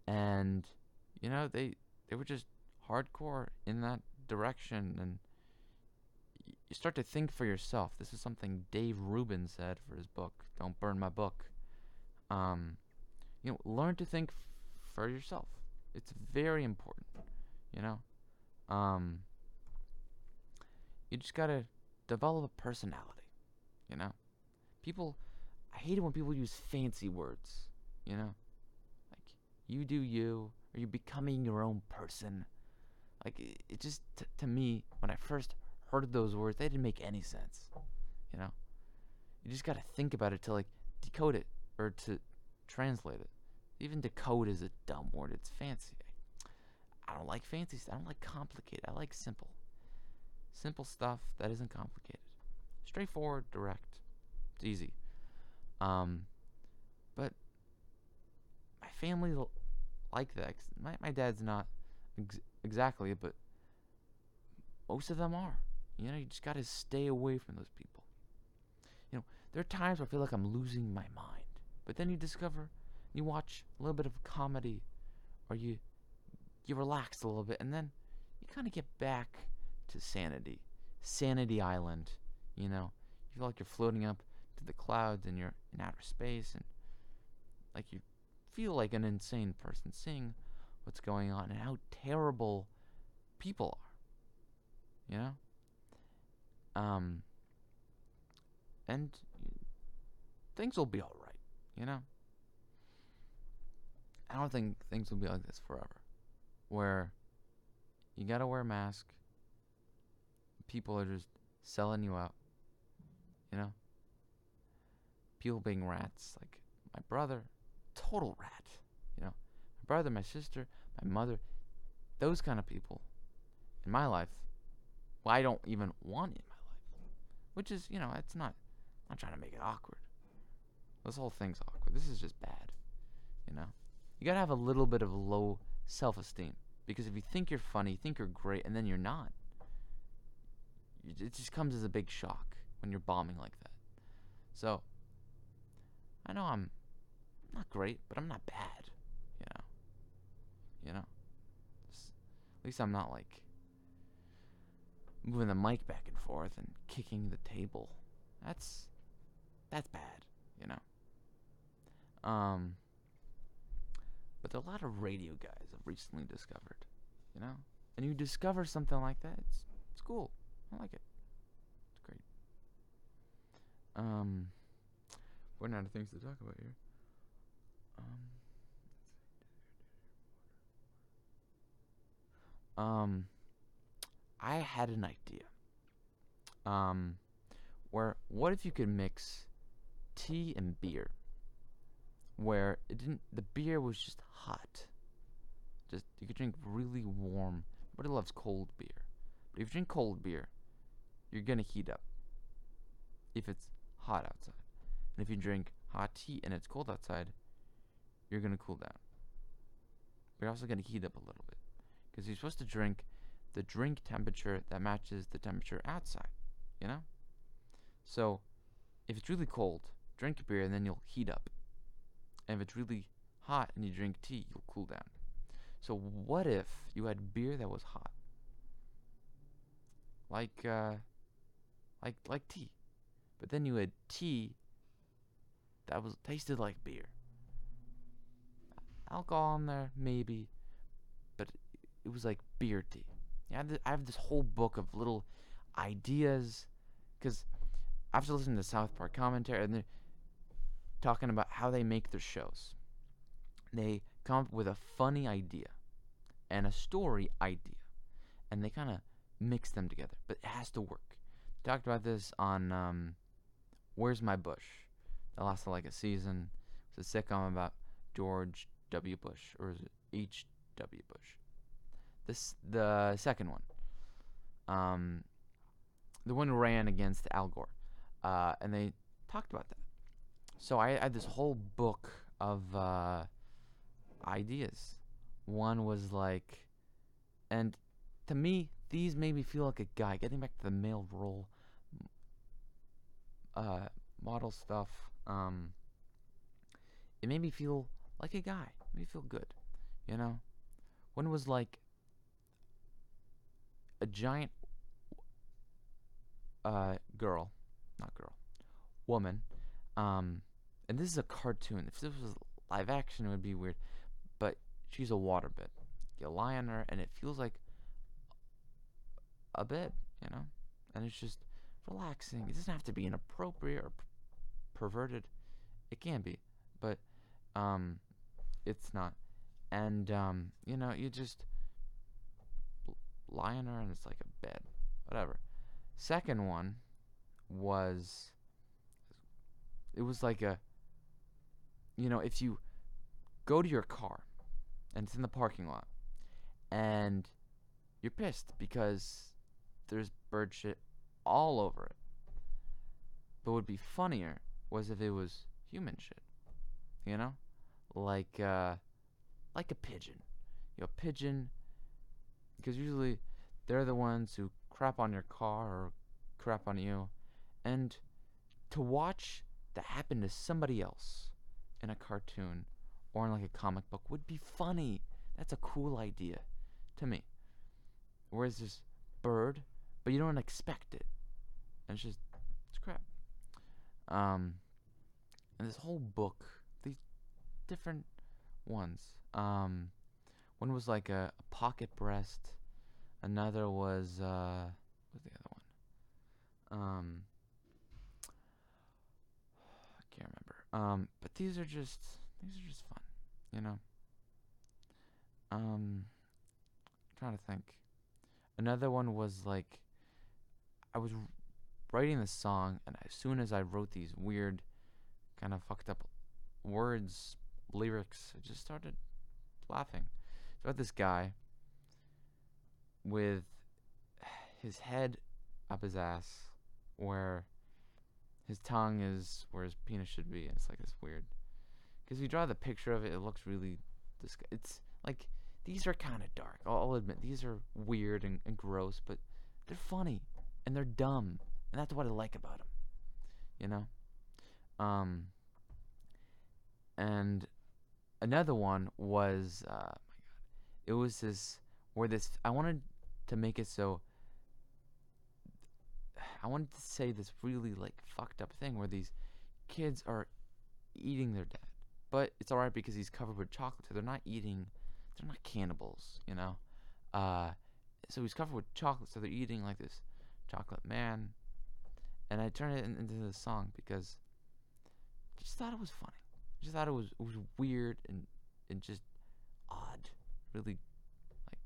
and, you know, they, they were just hardcore in that direction. And, y- you start to think for yourself. This is something Dave Rubin said for his book, Don't Burn My Book. Um, you know, learn to think f- for yourself. It's very important, you know. Um, you just gotta develop a personality, you know. People, I hate it when people use fancy words, you know. Like, you do you, or you're becoming your own person. Like, it, it just, t- to me, when I first heard those words, they didn't make any sense, you know. You just gotta think about it to, like, decode it, or to translate it. Even decode is a dumb word. It's fancy. I don't like fancy stuff. I don't like complicated. I like simple. Simple stuff that isn't complicated. Straightforward, direct. It's easy. Um, but my family l- like that. My my dad's not ex- exactly, but most of them are. You know, you just gotta stay away from those people. You know, there are times where I feel like I'm losing my mind. But then you discover... You watch a little bit of comedy, or you you relax a little bit, and then you kind of get back to sanity. Sanity Island, you know. You feel like you're floating up to the clouds, and you're in outer space, and like you feel like an insane person seeing what's going on and how terrible people are, you know. Um, and things will be all right, you know. I don't think things will be like this forever, where you gotta wear a mask, people are just selling you out, you know, people being rats, like my brother, total rat, you know, my brother, my sister, my mother, those kind of people in my life, well, I don't even want in my life, which is, you know, it's not, I'm not trying to make it awkward, this whole thing's awkward, this is just bad, you know. You gotta have a little bit of low self-esteem, because if you think you're funny, you think you're great, and then you're not, it just comes as a big shock when you're bombing like that. So, I know I'm not great, but I'm not bad, you know. You know, just, at least I'm not like moving the mic back and forth and kicking the table. That's that's bad, you know. Um. But there are a lot of radio guys I've recently discovered, you know? And you discover something like that, it's, it's cool. I like it. It's great. Um, running out of things to talk about here. Um, um I had an idea. Um, where, what if you could mix tea and beer? Where it didn't, the beer was just hot. Just, you could drink really warm. Everybody loves cold beer. But if you drink cold beer, you're gonna heat up. If it's hot outside. And if you drink hot tea and it's cold outside, you're gonna cool down. But you're also gonna heat up a little bit. Because you're supposed to drink the drink temperature that matches the temperature outside. You know? So, if it's really cold, drink a beer and then you'll heat up. And if it's really hot and you drink tea, you'll cool down. So what if you had beer that was hot? Like, uh, like, like tea. But then you had tea that was tasted like beer. Alcohol in there, maybe. But it was like beer tea. Yeah, I have this whole book of little ideas. Because after listening to South Park commentary, and talking about how they make their shows. They come up with a funny idea and a story idea, and they kind of mix them together, but it has to work. Talked about this on um, Where's My Bush? That lasted like a season. It's a sitcom about George W. Bush, or is it H W Bush? This the second one. Um, the one who ran against Al Gore, uh, and they talked about that. So I had this whole book of uh, ideas. One was like, and to me, these made me feel like a guy. Getting back to the male role, uh, model stuff. Um, it made me feel like a guy. It made me feel good, you know. One was like a giant uh, girl, not girl, woman, um, and this is a cartoon. If this was live action, it would be weird, but she's a waterbed. You lie on her, and it feels like a bed, you know, and it's just relaxing. It doesn't have to be inappropriate or perverted. It can be, but um, it's not. And um, you know, you just lie on her, and it's like a bed, whatever. Second one was, it was like a, you know, if you go to your car, and it's in the parking lot, and you're pissed because there's bird shit all over it. But what would be funnier was if it was human shit, you know, like uh, like a pigeon, you know, pigeon, because usually they're the ones who crap on your car or crap on you, and to watch that happen to somebody else in a cartoon or in like a comic book would be funny. That's a cool idea to me. Whereas this bird, but you don't expect it, and it's just it's crap. Um, and this whole book, these different ones. Um, one was like a, a pocket breast. Another was uh, what's the other one? Um, I can't remember. Um, but these are just these are just fun, you know. Um, I'm trying to think. Another one was like, I was writing this song, and as soon as I wrote these weird, kind of fucked up words, lyrics, I just started laughing. It's about this guy with his head up his ass, where his tongue is where his penis should be, and it's like this weird. Because if you draw the picture of it, it looks really disgusting. It's like, these are kind of dark. I'll, I'll admit, these are weird and, and gross, but they're funny, and they're dumb, and that's what I like about them, you know? Um, and another one was, uh, my God, it was this, where this, I wanted to make it so, I wanted to say this really, like, fucked up thing where these kids are eating their dad, but it's alright because he's covered with chocolate, so they're not eating, they're not cannibals, you know, uh, so he's covered with chocolate, so they're eating, like, this chocolate man, and I turned it in, into this song because I just thought it was funny, I just thought it was, it was weird and, and just odd, really, like,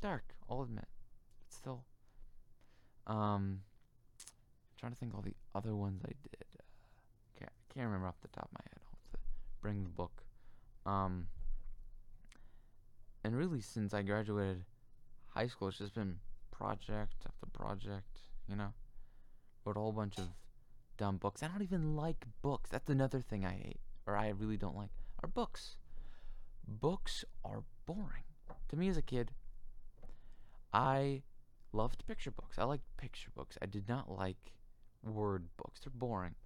dark, I'll admit, but still, um, I'm trying to think all the other ones I did, uh, can't, can't remember off the top of my head, I'll have to bring the book, um, and really, since I graduated high school, it's just been project after project, you know? Wrote a whole bunch of dumb books. I don't even like books. That's another thing I hate, or I really don't like, are books. Books are boring. To me as a kid, I loved picture books. I liked picture books. I did not like word books. They're boring.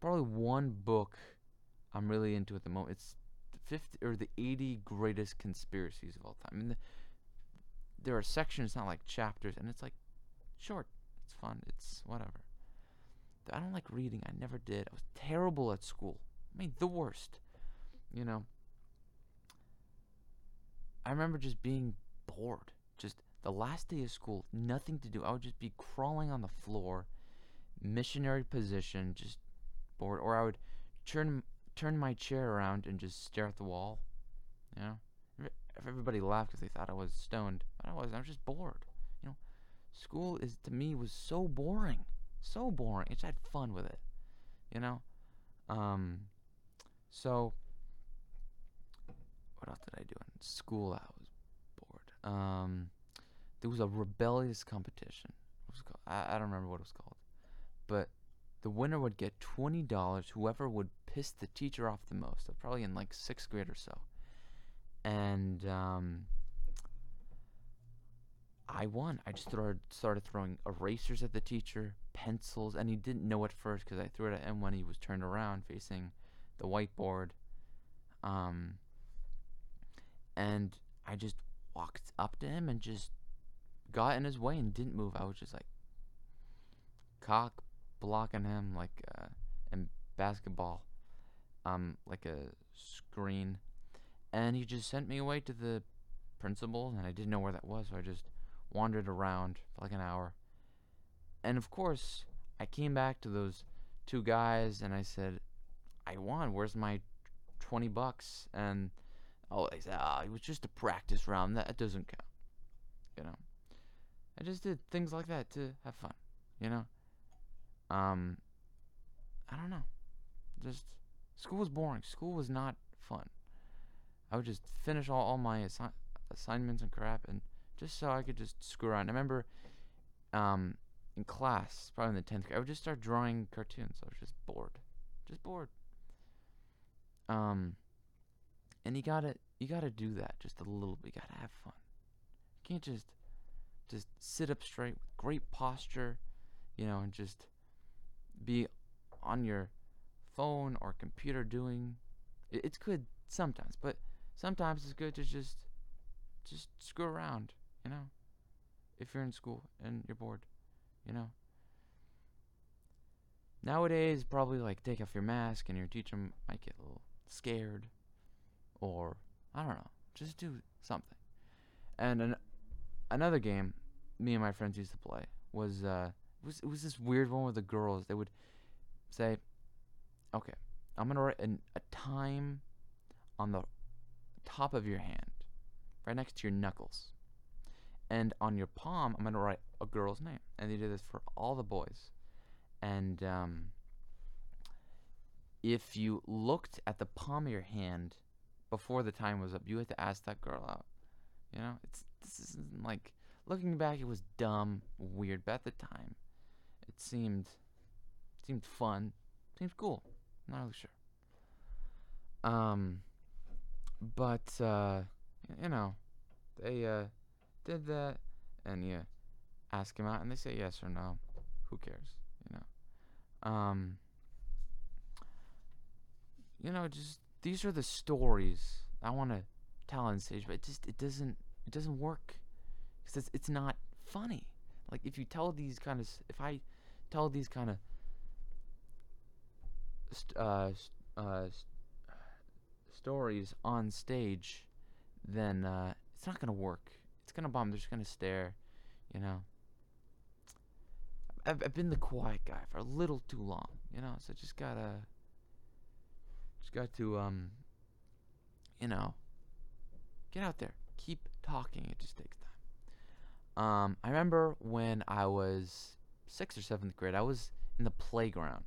Probably one book I'm really into at the moment. It's fifty or the eighty greatest conspiracies of all time. I mean, the, there are sections, not like chapters, and it's like short. It's fun. It's whatever. I don't like reading. I never did. I was terrible at school. I mean, the worst. You know. I remember just being bored. Just the last day of school, nothing to do. I would just be crawling on the floor, missionary position, just bored. Or I would turn. turn my chair around and just stare at the wall, you know, if everybody laughed because they thought I was stoned, but I wasn't, I was just bored, you know, school is, to me, was so boring, so boring, I just had fun with it, you know, um, so, what else did I do in school? I was bored, um, there was a rebellious competition, what was it called? I, I don't remember what it was called, but the winner would get twenty dollars, whoever would piss the teacher off the most, so probably in like sixth grade or so. And um, I won. I just started, started throwing erasers at the teacher, pencils, and he didn't know at first because I threw it at him when he was turned around facing the whiteboard. Um, and I just walked up to him and just got in his way and didn't move. I was just like, cock blocking him, like uh, in basketball, um, like a screen, and he just sent me away to the principal, and I didn't know where that was, so I just wandered around for like an hour, and of course, I came back to those two guys, and I said, I won, where's my twenty bucks, and oh, they said, oh, it was just a practice round, that doesn't count, you know, I just did things like that to have fun, you know, um, I don't know, just, school was boring, school was not fun, I would just finish all, all my assi- assignments and crap, and just so I could just screw around. I remember, um, in class, probably in the tenth grade, I would just start drawing cartoons, I was just bored, just bored, um, and you gotta, you gotta do that, just a little bit, you gotta have fun, you can't just, just sit up straight, with great posture, you know, and just be on your phone or computer doing, it, it's good sometimes, but sometimes it's good to just, just screw around, you know, if you're in school and you're bored, you know. Nowadays, probably like take off your mask and your teacher might get a little scared, or I don't know, just do something. And an, another game me and my friends used to play was uh was it was this weird one with the girls. They would say, okay, I'm gonna write an, a time on the top of your hand, right next to your knuckles, and on your palm I'm gonna write a girl's name. And they did this for all the boys. And um, if you looked at the palm of your hand before the time was up, you had to ask that girl out. You know, it's this isn't like looking back. It was dumb, weird, but at the time, it seemed seemed fun, seemed cool. I'm not really sure. Um, but uh, you know, they uh did that, and you ask them out, and they say yes or no. Who cares? You know, um, you know, just these are the stories I want to tell on stage, but it just it doesn't it doesn't work because it's it's not funny. Like if you tell these kind of if I tell these kind of st- uh, uh, st- stories on stage, then uh, it's not gonna work. It's gonna bomb. They're just gonna stare, you know. I've, I've been the quiet guy for a little too long, you know, so just gotta, just got to, um, you know, get out there, keep talking, it just takes time. Um, I remember when I was sixth or seventh grade, I was in the playground,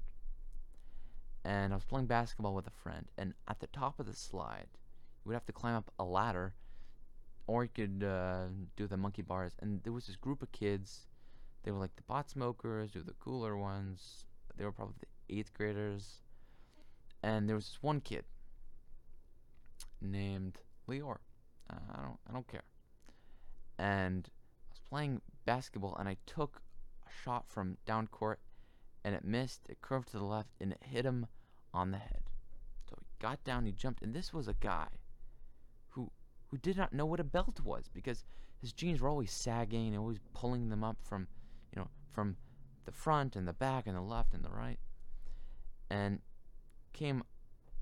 and I was playing basketball with a friend, and at the top of the slide, you would have to climb up a ladder, or you could, uh, do the monkey bars, and there was this group of kids. They were like the pot smokers, they were the cooler ones. They were probably the eighth graders. And there was this one kid named Lior. Uh, I don't, I don't care. And I was playing basketball, and I took a shot from down court, and it missed. It curved to the left, and it hit him on the head. So he got down, he jumped, and this was a guy who who did not know what a belt was because his jeans were always sagging and always pulling them up from. You know, from the front and the back and the left and the right, and came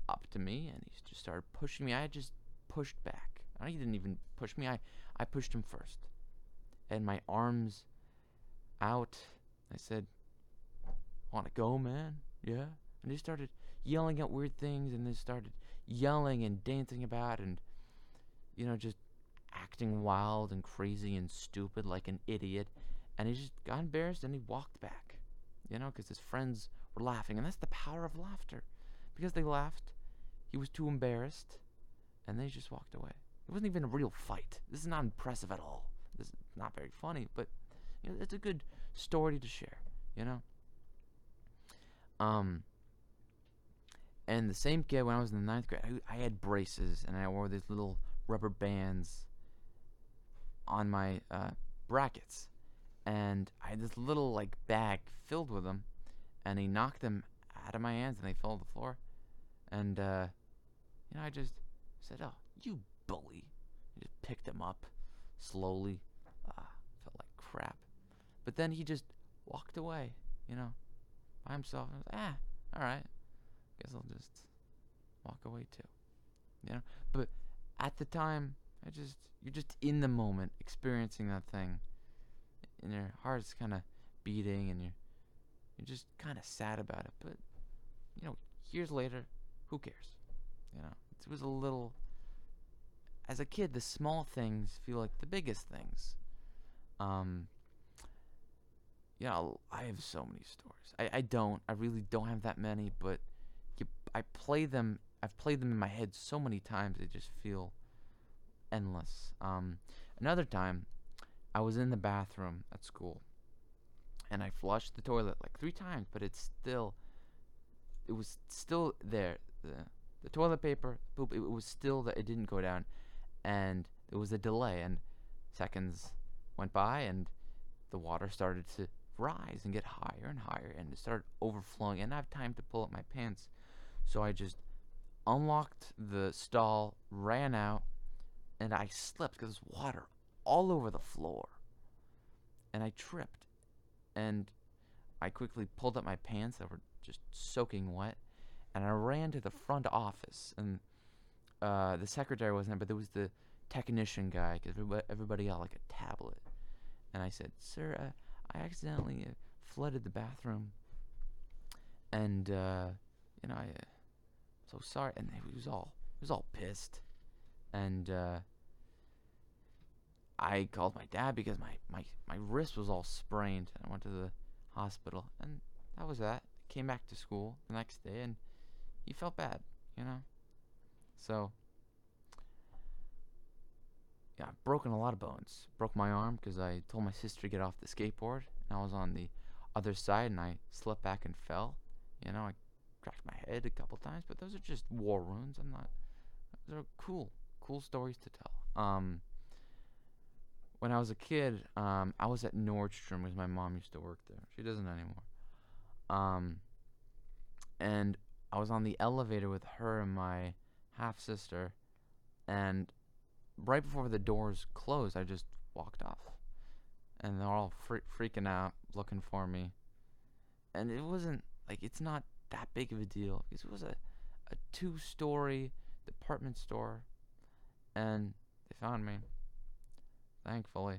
up to me and he just started pushing me. I just pushed back. I didn't even push me. I, I pushed him first, and my arms out. I said, "Want to go, man? Yeah." And he started yelling out weird things, and then started yelling and dancing about, and you know, just acting wild and crazy and stupid like an idiot. And he just got embarrassed and he walked back, you know, because his friends were laughing. And that's the power of laughter. Because they laughed, he was too embarrassed, and then he just walked away. It wasn't even a real fight. This is not impressive at all. This is not very funny, but you know, it's a good story to share, you know. Um. And the same kid, when I was in the ninth grade, I, I had braces, and I wore these little rubber bands on my uh, brackets. And I had this little, like, bag filled with them, and he knocked them out of my hands, and they fell on the floor, and, uh, you know, I just said, oh, you bully, I just picked him up, slowly, ah, felt like crap, but then he just walked away, you know, by himself. And I was like, ah, all right, guess I'll just walk away too, you know. But at the time, I just you're just in the moment, experiencing that thing, and your heart's kind of beating, and you're you're just kind of sad about it. But you know, years later, who cares? You know, it was a little. As a kid, the small things feel like the biggest things. Um. You know, I have so many stories. I, I don't. I really don't have that many, but you, I play them. I've played them in my head so many times. They just feel endless. Um, another time, I was in the bathroom at school, and I flushed the toilet like three times, but it's still. It was still there. The, the toilet paper, poop. It, it was still that it didn't go down, and there was a delay, and seconds went by, and the water started to rise and get higher and higher, and it started overflowing, and I have time to pull up my pants, so I just unlocked the stall, ran out, and I slipped because there's water all over the floor, and I tripped, and I quickly pulled up my pants that were just soaking wet, and I ran to the front office, and uh, the secretary wasn't there, but there was the technician guy, because everybody, everybody got like a tablet, and I said, sir, uh, I accidentally flooded the bathroom, and, uh, you know, I, uh, I'm so sorry, and he was all, he was all pissed, and, uh, I called my dad because my, my, my wrist was all sprained, and I went to the hospital, and that was that. Came back to school the next day, and he felt bad, you know, so, yeah, I've broken a lot of bones. Broke my arm because I told my sister to get off the skateboard, and I was on the other side, and I slipped back and fell. You know, I cracked my head a couple times, but those are just war wounds. I'm not. Those are cool, cool stories to tell. Um. When I was a kid, um, I was at Nordstrom because my mom used to work there. She doesn't anymore. Um. And I was on the elevator with her and my half sister, and right before the doors closed, I just walked off, and they're all fre- freaking out, looking for me, and it wasn't, like, it's not that big of a deal, because it was a, a two-story department store, and they found me, thankfully,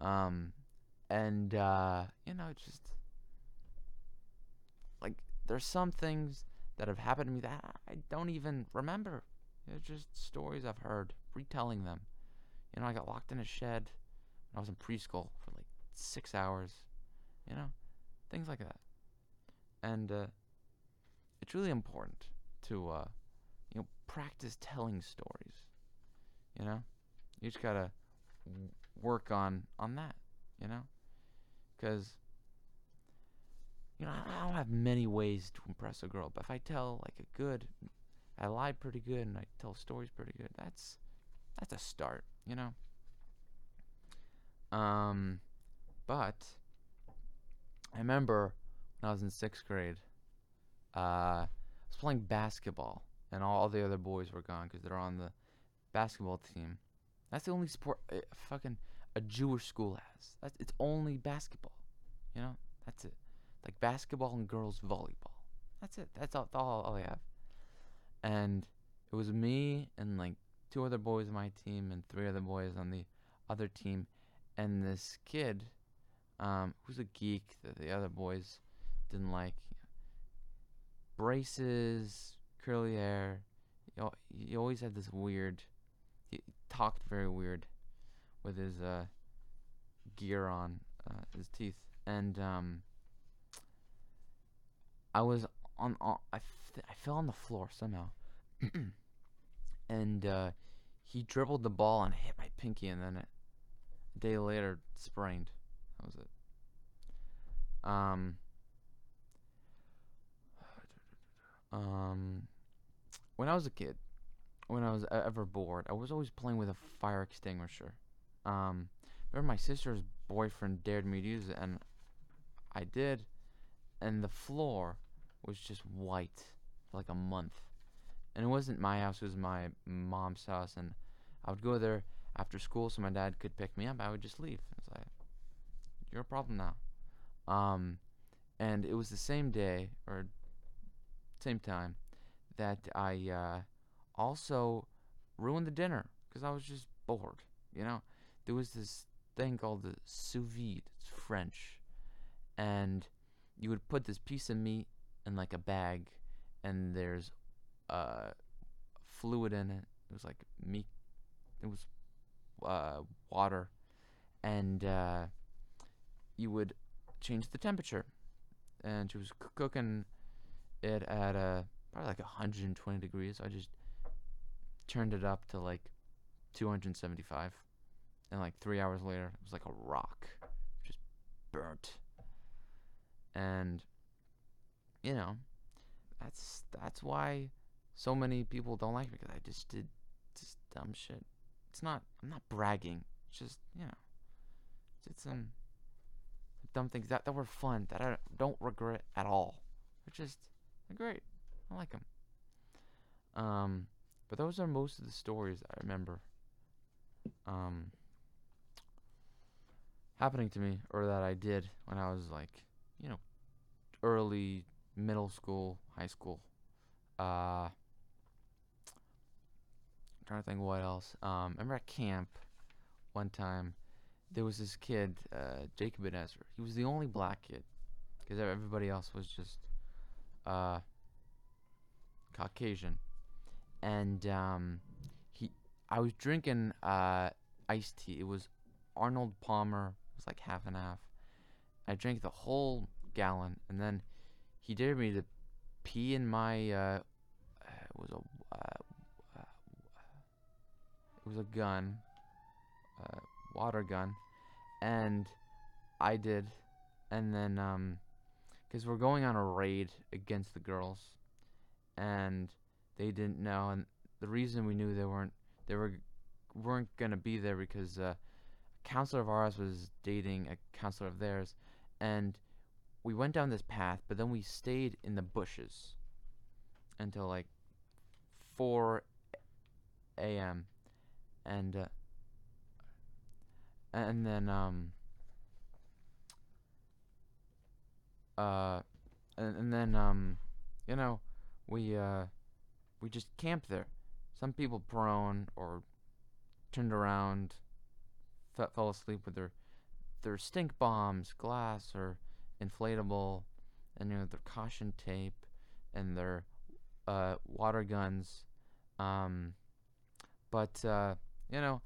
um, and, uh, you know, just, like, there's some things that have happened to me that I don't even remember. They're just stories I've heard, retelling them. You know, I got locked in a shed when I was in preschool for like six hours. You know, things like that. And uh, it's really important to, uh, you know, practice telling stories. You know, you just gotta work on on that. You know, because you know I don't have many ways to impress a girl, but if I tell like a good. I lie pretty good, and I tell stories pretty good. That's that's a start, you know. Um, but I remember when I was in sixth grade, uh, I was playing basketball, and all the other boys were gone because they're on the basketball team. That's the only sport a fucking a Jewish school has. That's it's only basketball, you know. That's it, like basketball and girls volleyball. That's it. That's all. All, all they have. And it was me and, like, two other boys on my team and three other boys on the other team. And this kid, um, who's a geek that the other boys didn't like. Braces, curly hair. He always had this weird... He talked very weird with his uh, gear on, uh, his teeth. And um, I was... On, on, I, f- I fell on the floor somehow, and uh, he dribbled the ball and hit my pinky, and then it, a day later sprained. That was it. Um, um, when I was a kid, when I was ever bored, I was always playing with a fire extinguisher. Um, remember my sister's boyfriend dared me to use it, and I did, and the floor was just white for like a month, and it wasn't my house, it was my mom's house, and I would go there after school so my dad could pick me up. I would just leave. It's like, you're a problem now. Um, And it was the same day, or same time, that I uh, also ruined the dinner, because I was just bored, you know? There was this thing called the sous vide, it's French, and you would put this piece of meat in like a bag, and there's uh, fluid in it, it was like meat, it was uh, water, and uh, you would change the temperature. And she was c- cooking it at uh, probably like one hundred twenty degrees. So I just turned it up to like two hundred seventy-five. And like three hours later, it was like a rock. Just burnt. And, you know, that's that's why so many people don't like me. Because I just did just dumb shit. It's not, I'm not bragging. It's just, you know, did some... dumb things that, that were fun, that I don't regret at all. They're just, they're great. I like them. Um, but those are most of the stories I remember um, happening to me, or that I did when I was like, you know, early middle school, high school. Uh, I'm trying to think what else. Um, remember at camp one time, there was this kid, uh, Jacob and Ezra. He was the only black kid, because everybody else was just uh, Caucasian. And um, he, I was drinking uh, iced tea. It was Arnold Palmer. It was like half and half. I drank the whole gallon, and then he dared me to pee in my. Uh, it was a. Uh, it was a gun. Uh, water gun, and I did, and then, um, because we're going on a raid against the girls, and they didn't know, and the reason we knew they weren't, they were, weren't gonna be there, because, uh, a counselor of ours was dating a counselor of theirs, and we went down this path, but then we stayed in the bushes until, like, four a.m., and, uh, And then, um, uh, and, and then, um, you know, we, uh, we just camped there. Some people prone or turned around, fe- fell asleep with their, their stink bombs, glass or inflatable, and, you know, their caution tape and their, uh, water guns. Um, but, uh, you know,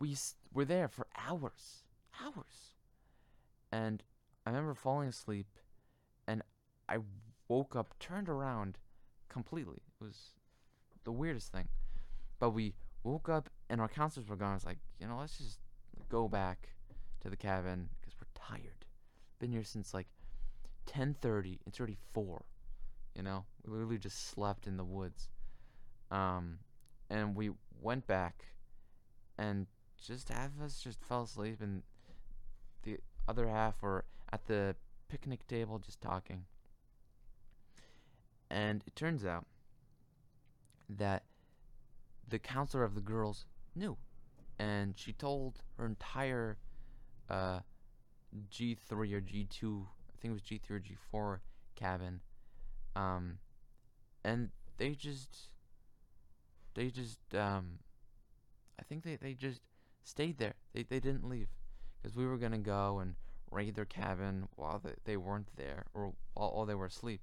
we s- were there for hours, hours, and I remember falling asleep, and I woke up, turned around completely. It was the weirdest thing, but we woke up, and our counselors were gone. I was like, you know, let's just go back to the cabin, because we're tired. Been here since, like, ten thirty, it's already four, you know? We literally just slept in the woods, um, and we went back, and just half of us just fell asleep, and the other half were at the picnic table just talking. And it turns out that the counselor of the girls knew, and she told her entire uh, G three or G two, I think it was G three or G four cabin, um, and they just, they just, um, I think they, they just stayed there. They they didn't leave, because we were gonna go and raid their cabin while they, they weren't there, or while, while they were asleep.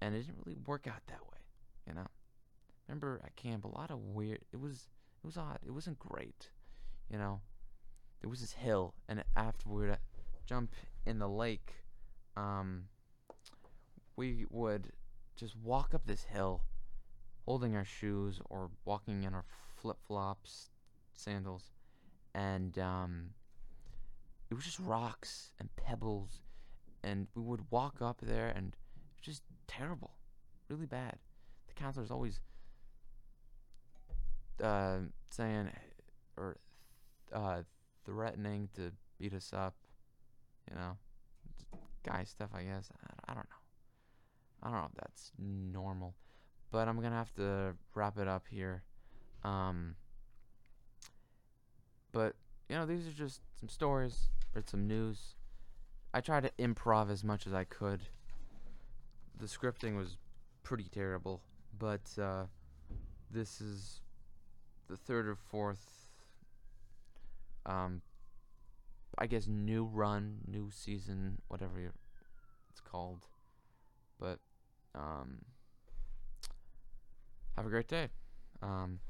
And it didn't really work out that way, you know. Remember at camp, a lot of weird. It was it was odd. It wasn't great, you know. There was this hill, and after we would jump in the lake, um, we would just walk up this hill, holding our shoes or walking in our flip-flops, sandals, and um, it was just rocks and pebbles, and we would walk up there, and it was just terrible, really bad. The counselor's always uh, saying or uh, threatening to beat us up, you know, guy stuff, I guess. I, I don't know. I don't know if that's normal, but I'm gonna have to wrap it up here. Um, But, you know, these are just some stories, or some news, I tried to improv as much as I could. The scripting was pretty terrible, but uh, this is the third or fourth, um, I guess, new run, new season, whatever it's called. But um, have a great day. Um,